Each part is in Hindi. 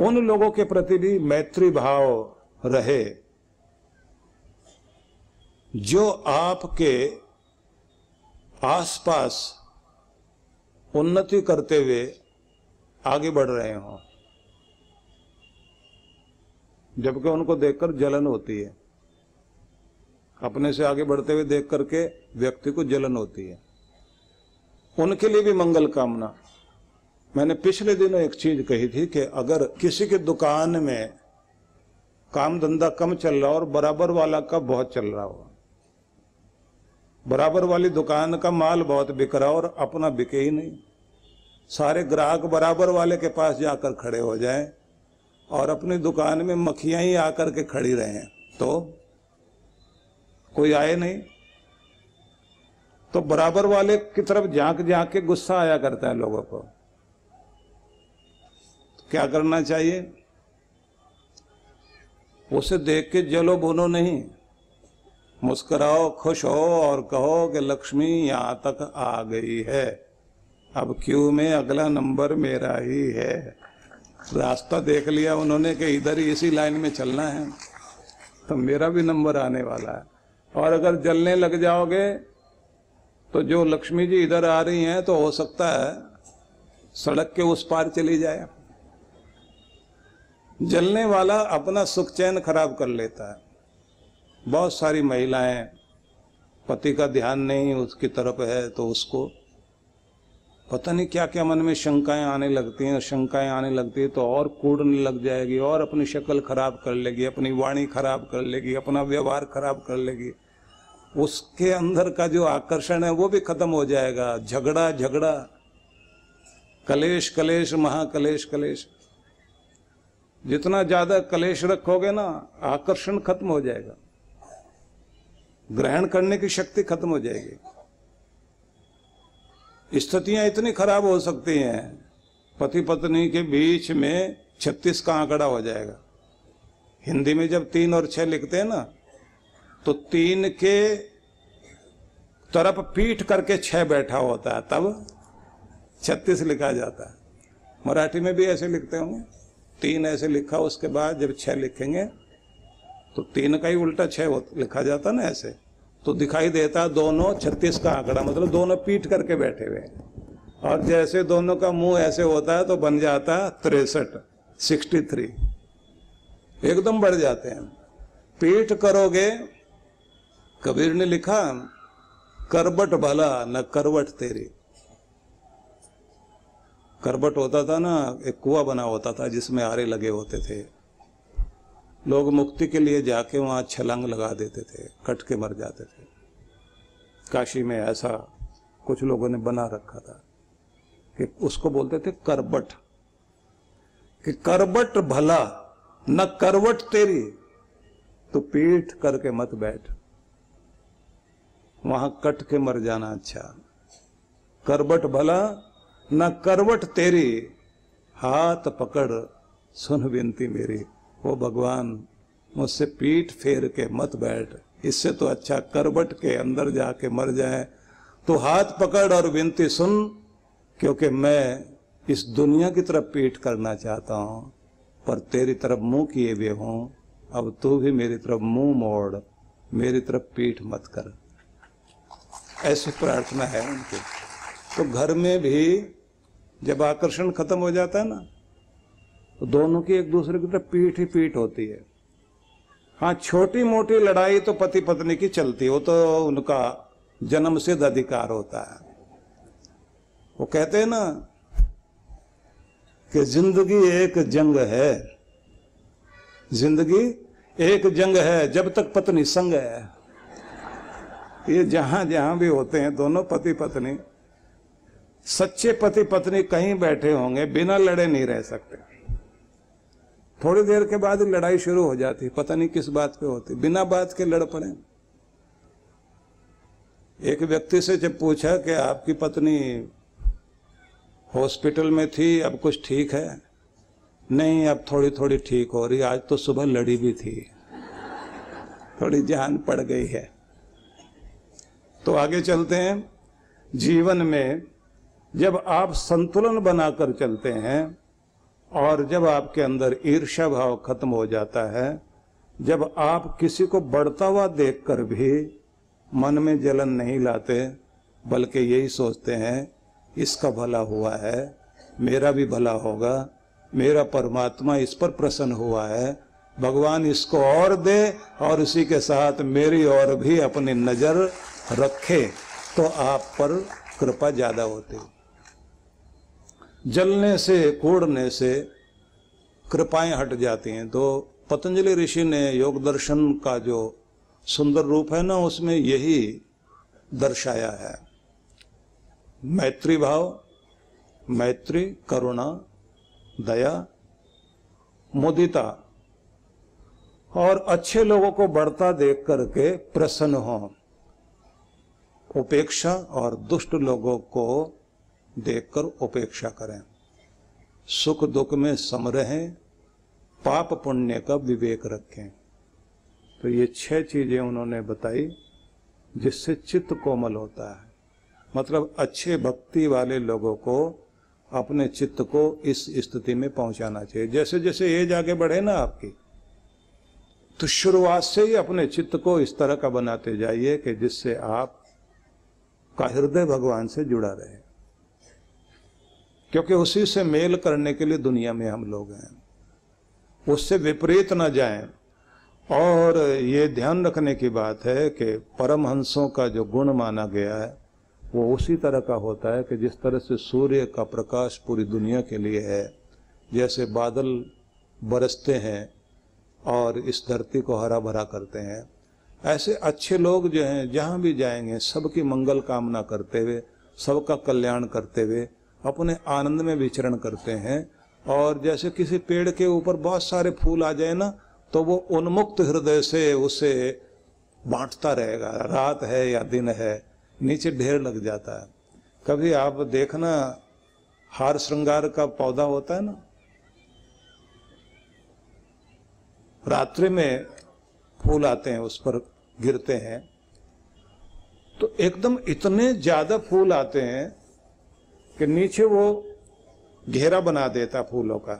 उन लोगों के प्रति भी मैत्री भाव रहे जो आपके आसपास उन्नति करते हुए आगे बढ़ रहे हों, जबकि उनको देखकर जलन होती है। अपने से आगे बढ़ते हुए देख करके व्यक्ति को जलन होती है। उनके लिए भी मंगल कामना। मैंने पिछले दिनों एक चीज कही थी कि अगर किसी के दुकान में काम धंधा कम चल रहा हो और बराबर वाला का बहुत चल रहा हो, बराबर वाली दुकान का माल बहुत बिक रहा हो और अपना बिके ही नहीं, सारे ग्राहक बराबर वाले के पास जाकर खड़े हो जाएं और अपनी दुकान में मक्खियां ही आकर के खड़ी रहें, तो कोई आए नहीं, तो बराबर वाले की तरफ झांक झांक के गुस्सा आया करता है लोगों को। तो क्या करना चाहिए? उसे देख के जलो बोलो नहीं, मुस्कुराओ, खुश हो और कहो कि लक्ष्मी यहाँ तक आ गई है, अब क्यू में अगला नंबर मेरा ही है। रास्ता देख लिया उन्होंने कि इधर ही इसी लाइन में चलना है, तो मेरा भी नंबर आने वाला है। और अगर जलने लग जाओगे तो जो लक्ष्मी जी इधर आ रही हैं तो हो सकता है सड़क के उस पार चली जाए। जलने वाला अपना सुख चैन खराब कर लेता है। बहुत सारी महिलाएं, पति का ध्यान नहीं उसकी तरफ है तो उसको पता नहीं क्या क्या मन में शंकाएं आने लगती हैं, शंकाएं आने लगती है तो और कूड़ने लग जाएगी और अपनी शक्ल खराब कर लेगी, अपनी वाणी खराब कर लेगी, अपना व्यवहार खराब कर लेगी। उसके अंदर का जो आकर्षण है वो भी खत्म हो जाएगा। झगड़ा झगड़ा, कलेश कलेश, महाकलेश कलेश। जितना ज्यादा कलेश रखोगे ना, आकर्षण खत्म हो जाएगा, ग्रहण करने की शक्ति खत्म हो जाएगी। स्थितियां इतनी खराब हो सकती हैं, पति पत्नी के बीच में 36 का आंकड़ा हो जाएगा। हिंदी में जब 3 और 6 लिखते हैं ना, तो 3 के तरफ पीठ करके 6 बैठा होता है, तब 36 लिखा जाता है। मराठी में भी ऐसे लिखते होंगे, 3 ऐसे लिखा, उसके बाद जब 6 लिखेंगे तो 3 का ही उल्टा 6 लिखा जाता ना, ऐसे तो दिखाई देता दोनों 36 का आंकड़ा, मतलब दोनों पीठ करके बैठे हुए। और जैसे दोनों का मुंह ऐसे होता है तो बन जाता 63, 63, एकदम बढ़ जाते हैं। पीठ करोगे, कबीर ने लिखा, करवट भला न करवट तेरी। करवट होता था ना, एक कुआं बना होता था जिसमें आरे लगे होते थे, लोग मुक्ति के लिए जाके वहाँ छलांग लगा देते थे, कट के मर जाते थे। काशी में ऐसा कुछ लोगों ने बना रखा था कि उसको बोलते थे करवट, कि करवट भला न करवट तेरी, तो पीठ करके मत बैठ, वहां कट के मर जाना अच्छा। करवट भला न करवट तेरी, हाथ पकड़ सुन विनती मेरी। ओ भगवान, मुझसे पीठ फेर के मत बैठ, इससे तो अच्छा करवट के अंदर जाके मर जाए। तो हाथ पकड़ और विनती सुन, क्योंकि मैं इस दुनिया की तरफ पीठ करना चाहता हूँ पर तेरी तरफ मुंह किए हुए हूँ, अब तू भी मेरी तरफ मुंह मोड़, मेरी तरफ पीठ मत कर। ऐसी प्रार्थना है उनकी। तो घर में भी जब आकर्षण खत्म हो जाता है ना, तो दोनों की एक दूसरे की तरफ पीठ ही पीठ होती है। हाँ, छोटी मोटी लड़ाई तो पति पत्नी की चलती है, वो तो उनका जन्म सिद्ध अधिकार होता है। वो कहते हैं ना कि जिंदगी एक जंग है, जिंदगी एक जंग है जब तक पत्नी संग है। ये जहां जहां भी होते हैं दोनों पति पत्नी, सच्चे पति पत्नी कहीं बैठे होंगे, बिना लड़े नहीं रह सकते। थोड़ी देर के बाद लड़ाई शुरू हो जाती है, पता नहीं किस बात पे होती, बिना बात के लड़ पड़े। एक व्यक्ति से जब पूछा कि आपकी पत्नी हॉस्पिटल में थी, अब कुछ ठीक है? नहीं, अब थोड़ी थोड़ी ठीक हो रही, आज तो सुबह लड़ी भी थी, थोड़ी जान पड़ गई है। तो आगे चलते हैं। जीवन में जब आप संतुलन बनाकर चलते हैं और जब आपके अंदर ईर्ष्या भाव खत्म हो जाता है, जब आप किसी को बढ़ता हुआ देखकर भी मन में जलन नहीं लाते बल्कि यही सोचते हैं इसका भला हुआ है, मेरा भी भला होगा, मेरा परमात्मा इस पर प्रसन्न हुआ है, भगवान इसको और दे और इसी के साथ मेरी और भी अपनी नजर रखे, तो आप पर कृपा ज्यादा होती। जलने से कोड़ने से कृपाएं हट जाती हैं। तो पतंजलि ऋषि ने योग दर्शन का जो सुंदर रूप है ना, उसमें यही दर्शाया है। मैत्री भाव, मैत्री, करुणा, दया, मुदिता, और अच्छे लोगों को बढ़ता देख करके प्रसन्न हो, उपेक्षा, और दुष्ट लोगों को देखकर उपेक्षा करें, सुख दुख में सम रहें, पाप पुण्य का विवेक रखें। तो ये 6 चीजें उन्होंने बताई जिससे चित्त कोमल होता है। मतलब अच्छे भक्ति वाले लोगों को अपने चित्त को इस स्थिति में पहुंचाना चाहिए। जैसे जैसे एज आगे बढ़े ना आपकी, तो शुरुआत से ही अपने चित्त को इस तरह का बनाते जाइए कि जिससे आप का हृदय भगवान से जुड़ा रहे, क्योंकि उसी से मेल करने के लिए दुनिया में हम लोग हैं। उससे विपरीत ना जाएं। और ये ध्यान रखने की बात है कि परमहंसों का जो गुण माना गया है वो उसी तरह का होता है कि जिस तरह से सूर्य का प्रकाश पूरी दुनिया के लिए है, जैसे बादल बरसते हैं और इस धरती को हरा भरा करते हैं, ऐसे अच्छे लोग जो हैं जहाँ भी जाएंगे सबकी मंगल कामना करते हुए, सबका कल्याण करते हुए अपने आनंद में विचरण करते हैं। और जैसे किसी पेड़ के ऊपर बहुत सारे फूल आ जाए ना, तो वो उन्मुक्त हृदय से उसे बांटता रहेगा, रात है या दिन है, नीचे ढेर लग जाता है। कभी आप देखना हार श्रृंगार का पौधा होता है ना, रात्रि में फूल आते हैं, उस पर गिरते हैं तो एकदम इतने ज्यादा फूल आते हैं कि नीचे वो घेरा बना देता फूलों का,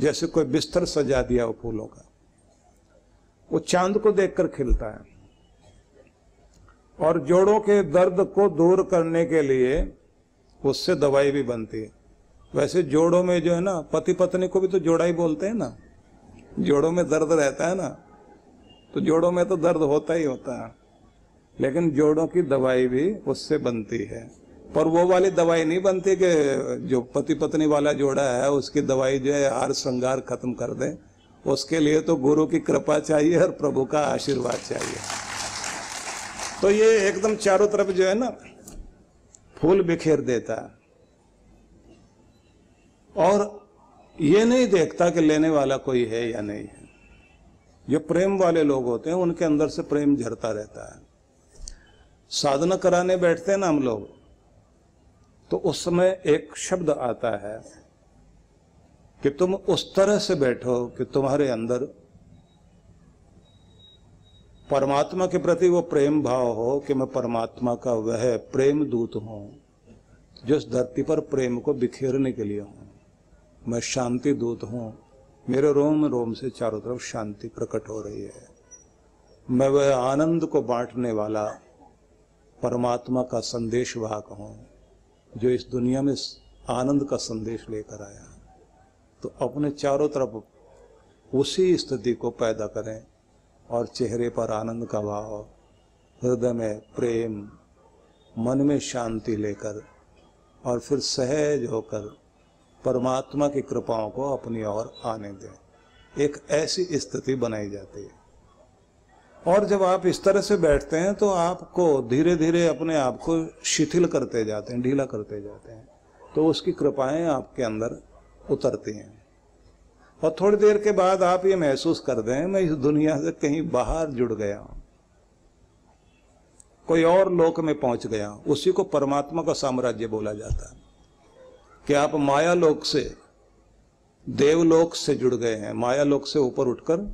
जैसे कोई बिस्तर सजा दिया हो फूलों का। वो चांद को देखकर खिलता है। और जोड़ों के दर्द को दूर करने के लिए उससे दवाई भी बनती है। वैसे जोड़ों में जो है ना, पति पत्नी को भी तो जोड़ा ही बोलते हैं ना, जोड़ों में दर्द रहता है ना, तो जोड़ों में तो दर्द होता ही होता है, लेकिन जोड़ों की दवाई भी उससे बनती है। पर वो वाली दवाई नहीं बनती कि जो पति पत्नी वाला जोड़ा है उसकी दवाई जो है हार श्रृंगार खत्म कर दे। उसके लिए तो गुरु की कृपा चाहिए और प्रभु का आशीर्वाद चाहिए। तो ये एकदम चारों तरफ जो है ना फूल बिखेर देता है, और ये नहीं देखता कि लेने वाला कोई है या नहीं है। जो प्रेम वाले लोग होते हैं उनके अंदर से प्रेम झरता रहता है। साधना कराने बैठते हैं ना हम लोग, तो उस समय एक शब्द आता है कि तुम उस तरह से बैठो कि तुम्हारे अंदर परमात्मा के प्रति वो प्रेम भाव हो कि मैं परमात्मा का वह प्रेम दूत हूं जो इस धरती पर प्रेम को बिखेरने के लिए हूं। मैं शांति दूत हूँ, मेरे रोम रोम से चारों तरफ शांति प्रकट हो रही है। मैं वह आनंद को बांटने वाला परमात्मा का संदेशवाहक हूँ जो इस दुनिया में आनंद का संदेश लेकर आया। तो अपने चारों तरफ उसी स्थिति को पैदा करें, और चेहरे पर आनंद का भाव, हृदय में प्रेम, मन में शांति लेकर, और फिर सहज होकर परमात्मा की कृपाओं को अपनी ओर आने दें। एक ऐसी स्थिति बनाई जाती है। और जब आप इस तरह से बैठते हैं तो आपको धीरे धीरे अपने आप को शिथिल करते जाते हैं, ढीला करते जाते हैं, तो उसकी कृपाएं आपके अंदर उतरती हैं। और थोड़ी देर के बाद आप ये महसूस कर दें मैं इस दुनिया से कहीं बाहर जुड़ गया हूं, कोई और लोक में पहुंच गया हूं। उसी को परमात्मा का साम्राज्य बोला जाता है कि आप माया लोक से, देवलोक से जुड़ गए हैं, माया लोक से ऊपर उठकर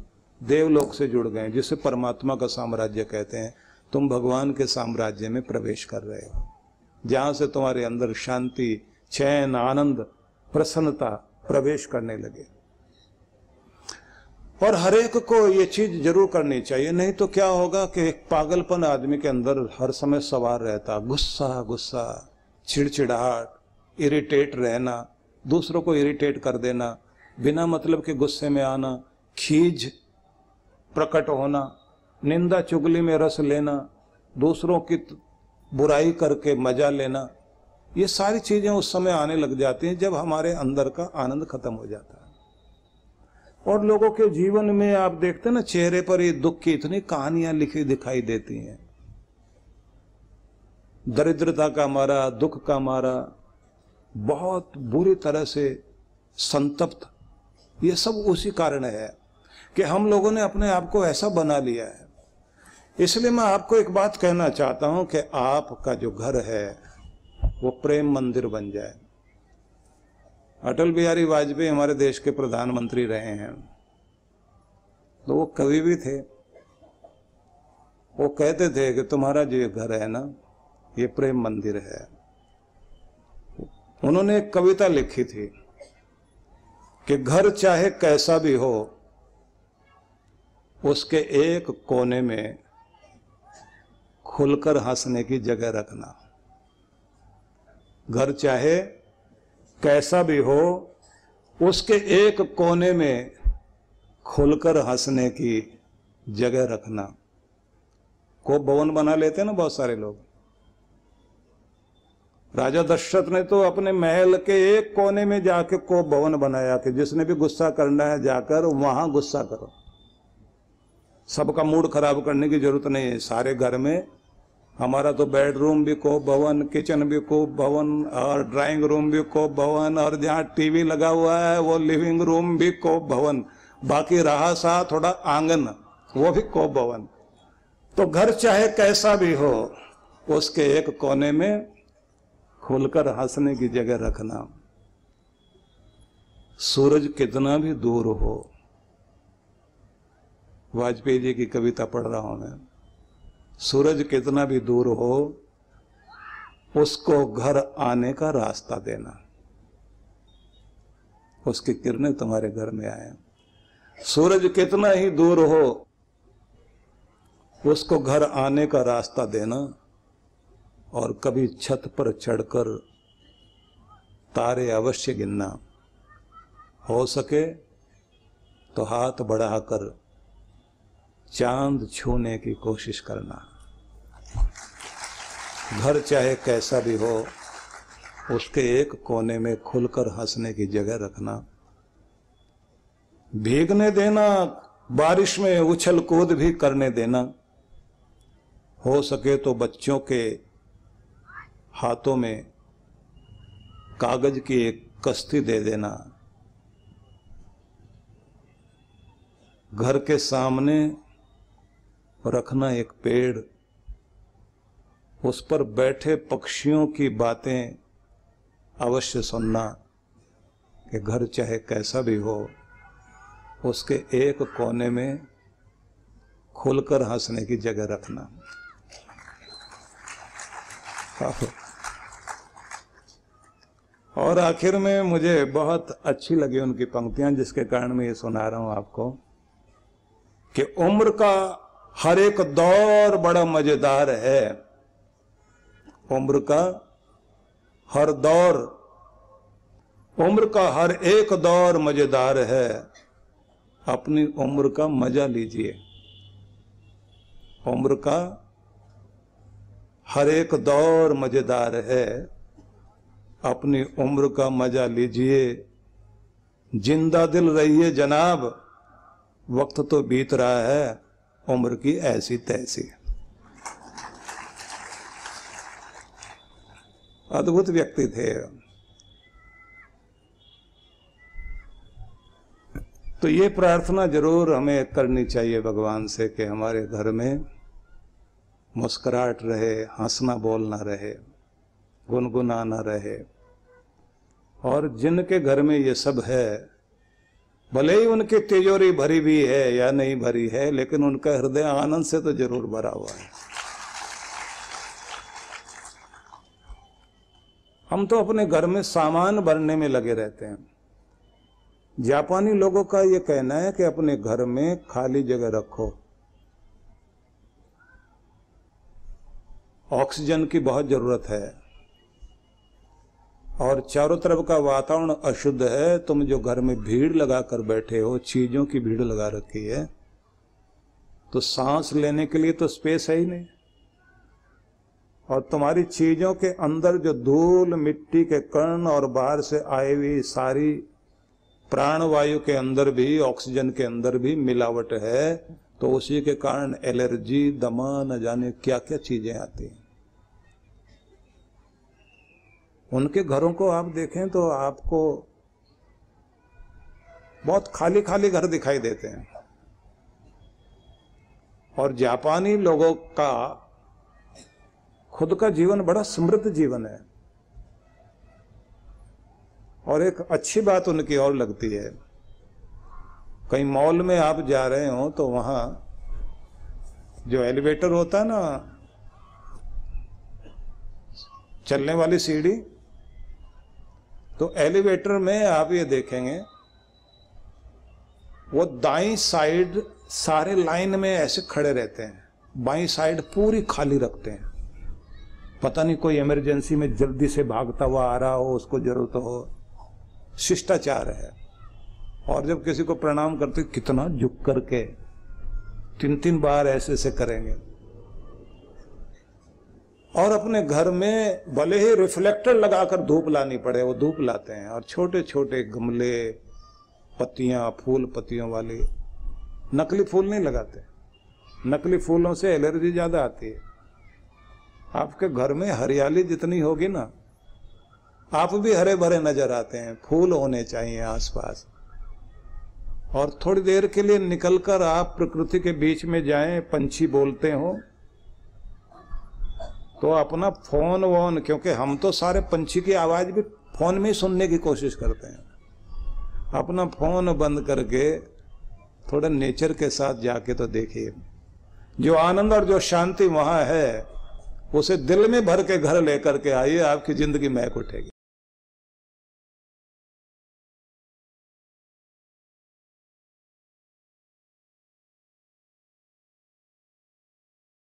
देवलोक से जुड़ गए हैं, जिसे परमात्मा का साम्राज्य कहते हैं। तुम भगवान के साम्राज्य में प्रवेश कर रहे हो, जहां से तुम्हारे अंदर शांति, चैन, आनंद, प्रसन्नता, प्रवेश करने लगे। और हरेक को ये चीज जरूर करनी चाहिए, नहीं तो क्या होगा कि एक पागलपन आदमी के अंदर हर समय सवार रहता, गुस्सा गुस्सा, चिड़चिड़ाहट, इरिटेट रहना, दूसरों को इरिटेट कर देना, बिना मतलब के गुस्से में आना, खीज प्रकट होना, निंदा चुगली में रस लेना, दूसरों की बुराई करके मजा लेना, ये सारी चीजें उस समय आने लग जाती हैं जब हमारे अंदर का आनंद खत्म हो जाता है। और लोगों के जीवन में आप देखते हैं ना, चेहरे पर ये दुख की इतनी कहानियां लिखी दिखाई देती हैं, दरिद्रता का मारा, दुख का मारा, बहुत बुरी तरह से संतप्त, ये सब उसी कारण है कि हम लोगों ने अपने आप को ऐसा बना लिया है। इसलिए मैं आपको एक बात कहना चाहता हूं कि आपका जो घर है वो प्रेम मंदिर बन जाए। अटल बिहारी वाजपेयी हमारे देश के प्रधानमंत्री रहे हैं, तो वो कवि भी थे। वो कहते थे कि तुम्हारा जो ये घर है ना, ये प्रेम मंदिर है। उन्होंने एक कविता लिखी थी कि घर चाहे कैसा भी हो, उसके एक कोने में खुलकर हंसने की जगह रखना। घर चाहे कैसा भी हो, उसके एक कोने में खुलकर हंसने की जगह रखना। को भवन बना लेते हैं ना बहुत सारे लोग। राजा दशरथ ने तो अपने महल के एक कोने में जाके कोप भवन बनाया कि जिसने भी गुस्सा करना है जाकर वहां गुस्सा करो, सबका मूड खराब करने की जरूरत नहीं है। सारे घर में हमारा तो बेडरूम भी कोप भवन, किचन भी कोप भवन, और ड्राइंग रूम भी कोप भवन, और जहां टीवी लगा हुआ है वो लिविंग रूम भी कोप भवन, बाकी रहा सा थोड़ा आंगन, वो भी कोप भवन। तो घर चाहे कैसा भी हो, उसके एक कोने में खुलकर हंसने की जगह रखना। सूरज कितना भी दूर हो, वाजपेयी जी की कविता पढ़ रहा हूं मैं, सूरज कितना भी दूर हो, उसको घर आने का रास्ता देना, उसकी किरणें तुम्हारे घर में आए। सूरज कितना ही दूर हो, उसको घर आने का रास्ता देना। और कभी छत पर चढ़कर तारे अवश्य गिनना, हो सके तो हाथ बढ़ाकर चांद छूने की कोशिश करना। घर चाहे कैसा भी हो, उसके एक कोने में खुलकर हंसने की जगह रखना। भीगने देना, बारिश में उछल कूद भी करने देना, हो सके तो बच्चों के हाथों में कागज की एक कश्ती दे देना। घर के सामने रखना एक पेड़, उस पर बैठे पक्षियों की बातें अवश्य सुनना कि घर चाहे कैसा भी हो, उसके एक कोने में खुलकर हंसने की जगह रखना। और आखिर में मुझे बहुत अच्छी लगी उनकी पंक्तियां, जिसके कारण मैं ये सुना रहा हूं आपको कि उम्र का हर एक दौर बड़ा मजेदार है, उम्र का हर दौर, उम्र का हर एक दौर मजेदार है, अपनी उम्र का मजा लीजिए। उम्र का हर एक दौर मजेदार है, अपनी उम्र का मजा लीजिए। जिंदा दिल रहिए जनाब, वक्त तो बीत रहा है उम्र की ऐसी तैसी। अद्भुत व्यक्ति थे। तो ये प्रार्थना जरूर हमें करनी चाहिए भगवान से कि हमारे घर में मुस्कुराहट रहे, हंसना बोलना रहे, गुनगुनाना रहे। और जिनके घर में ये सब है, भले ही उनकी तिजोरी भरी भी है या नहीं भरी है, लेकिन उनका हृदय आनंद से तो जरूर भरा हुआ है। हम तो अपने घर में सामान भरने में लगे रहते हैं, जापानी लोगों का ये कहना है कि अपने घर में खाली जगह रखो, ऑक्सीजन की बहुत जरूरत है और चारों तरफ का वातावरण अशुद्ध है। तुम जो घर में भीड़ लगा कर बैठे हो, चीजों की भीड़ लगा रखी है, तो सांस लेने के लिए तो स्पेस है ही नहीं। और तुम्हारी चीजों के अंदर जो धूल मिट्टी के कण और बाहर से आई हुई सारी प्राणवायु के अंदर भी, ऑक्सीजन के अंदर भी मिलावट है, तो उसी के कारण एलर्जी, दमा, न जाने क्या क्या चीजें आती हैं। उनके घरों को आप देखें तो आपको बहुत खाली खाली घर दिखाई देते हैं। और जापानी लोगों का खुद का जीवन बड़ा समृद्ध जीवन है। और एक अच्छी बात उनकी और लगती है, कहीं मॉल में आप जा रहे हो तो वहां जो एलिवेटर होता है ना, चलने वाली सीढ़ी, तो एलिवेटर में आप ये देखेंगे वो दाईं साइड सारे लाइन में ऐसे खड़े रहते हैं, बाईं साइड पूरी खाली रखते हैं। पता नहीं कोई इमरजेंसी में जल्दी से भागता हुआ आ रहा हो, उसको जरूरत हो, शिष्टाचार है। और जब किसी को प्रणाम करते कितना झुक करके, 3-3 बार ऐसे ऐसे करेंगे। और अपने घर में भले ही रिफ्लेक्टर लगाकर धूप लानी पड़े, वो धूप लाते हैं। और छोटे छोटे गमले, पत्तियां, फूल पत्तियों वाले, नकली फूल नहीं लगाते। नकली फूलों से एलर्जी ज्यादा आती है। आपके घर में हरियाली जितनी होगी ना, आप भी हरे भरे नजर आते हैं। फूल होने चाहिए आसपास। और थोड़ी देर के लिए निकलकर आप प्रकृति के बीच में जाएं, पंछी बोलते हो तो अपना फोन वोन, क्योंकि हम तो सारे पंछी की आवाज भी फोन में ही सुनने की कोशिश करते हैं, अपना फोन बंद करके थोड़ा नेचर के साथ जाके तो देखिए। जो आनंद और जो शांति वहां है, उसे दिल में भर के घर लेकर के आइए, आपकी जिंदगी महक उठेगी।